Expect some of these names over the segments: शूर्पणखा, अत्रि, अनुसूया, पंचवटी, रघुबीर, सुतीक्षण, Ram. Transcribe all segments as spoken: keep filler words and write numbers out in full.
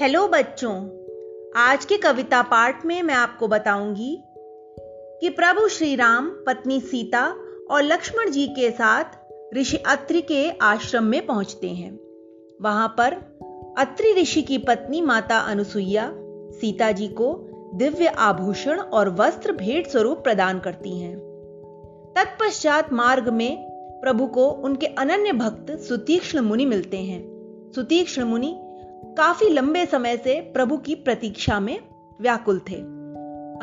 Hello बच्चों, आज के कविता पाठ में मैं आपको बताऊंगी कि प्रभु श्री राम पत्नी सीता और लक्ष्मण जी के साथ ऋषि अत्रि के आश्रम में पहुंचते हैं। वहां पर अत्रि ऋषि की पत्नी माता अनुसूया सीता जी को दिव्य आभूषण और वस्त्र भेंट स्वरूप प्रदान करती हैं। तत्पश्चात मार्ग में प्रभु को उनके अनन्य भक्त सुतीक्षण मुनि मिलते हैं। सुतीक्षण मुनि काफी लंबे समय से प्रभु की प्रतीक्षा में व्याकुल थे।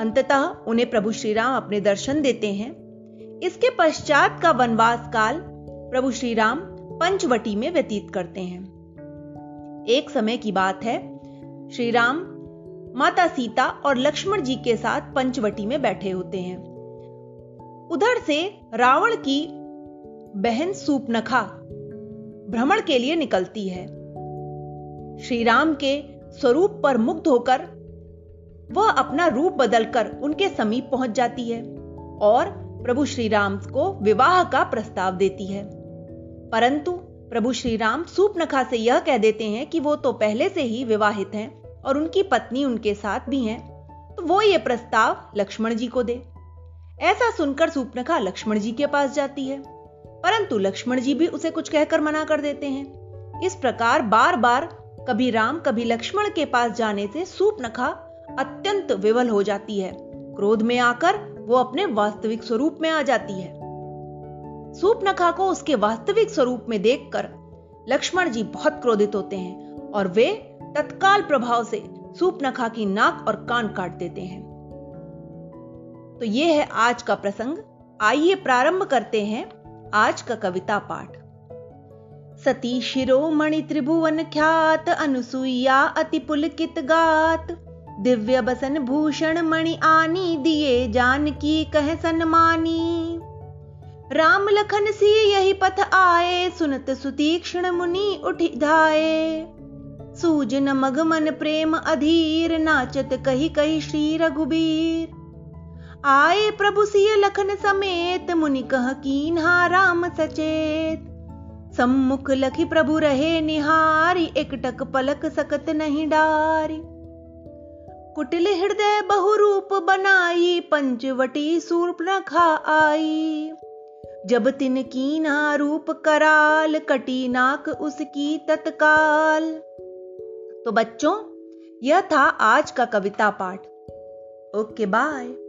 अंततः उन्हें प्रभु श्री राम अपने दर्शन देते हैं। इसके पश्चात का वनवास काल प्रभु श्री राम पंचवटी में व्यतीत करते हैं। एक समय की बात है, श्री राम माता सीता और लक्ष्मण जी के साथ पंचवटी में बैठे होते हैं। उधर से रावण की बहन शूर्पणखा भ्रमण के लिए निकलती है। श्री राम के स्वरूप पर मुग्ध होकर वह अपना रूप बदलकर उनके समीप पहुंच जाती है और प्रभु श्री राम को विवाह का प्रस्ताव देती है, परंतु प्रभु श्री राम शूर्पणखा से यह कह देते हैं कि वो तो पहले से ही विवाहित हैं और उनकी पत्नी उनके साथ भी हैं, तो वो ये प्रस्ताव लक्ष्मण जी को दे। ऐसा सुनकर शूर्पणखा लक्ष्मण जी के पास जाती है, परंतु लक्ष्मण जी भी उसे कुछ कहकर मना कर देते हैं। इस प्रकार बार बार कभी राम कभी लक्ष्मण के पास जाने से शूर्पणखा अत्यंत विवल हो जाती है। क्रोध में आकर वो अपने वास्तविक स्वरूप में आ जाती है। शूर्पणखा को उसके वास्तविक स्वरूप में देखकर लक्ष्मण जी बहुत क्रोधित होते हैं और वे तत्काल प्रभाव से शूर्पणखा की नाक और कान काट देते हैं। तो ये है आज का प्रसंग। आइए प्रारंभ करते हैं आज का कविता पाठ। सती शिरोमणि त्रिभुवन ख्यात, अनुसूया अति पुलकित गात। दिव्य बसन भूषण मणि आनी, दिए जानकी कह सनमानी। राम लखन सी यही पथ आए, सुनत सुतीक्षण मुनि उठि धाये। सूजन मग मन प्रेम अधीर, नाचत कही कही श्री रघुबीर। आए प्रभु सिय लखन समेत, मुनि कह कीन्हा राम सचेत। सम्मुख लखी प्रभु रहे निहारी, एकटक पलक सकत नहीं डारी। कुटिल हृदय बहुरूप बनाई, पंचवटी शूर्पणखा आई। जब तिन कीन्हा रूप कराल, कटी नाक उसकी तत्काल। तो बच्चों, यह था आज का कविता पाठ। Okay bye.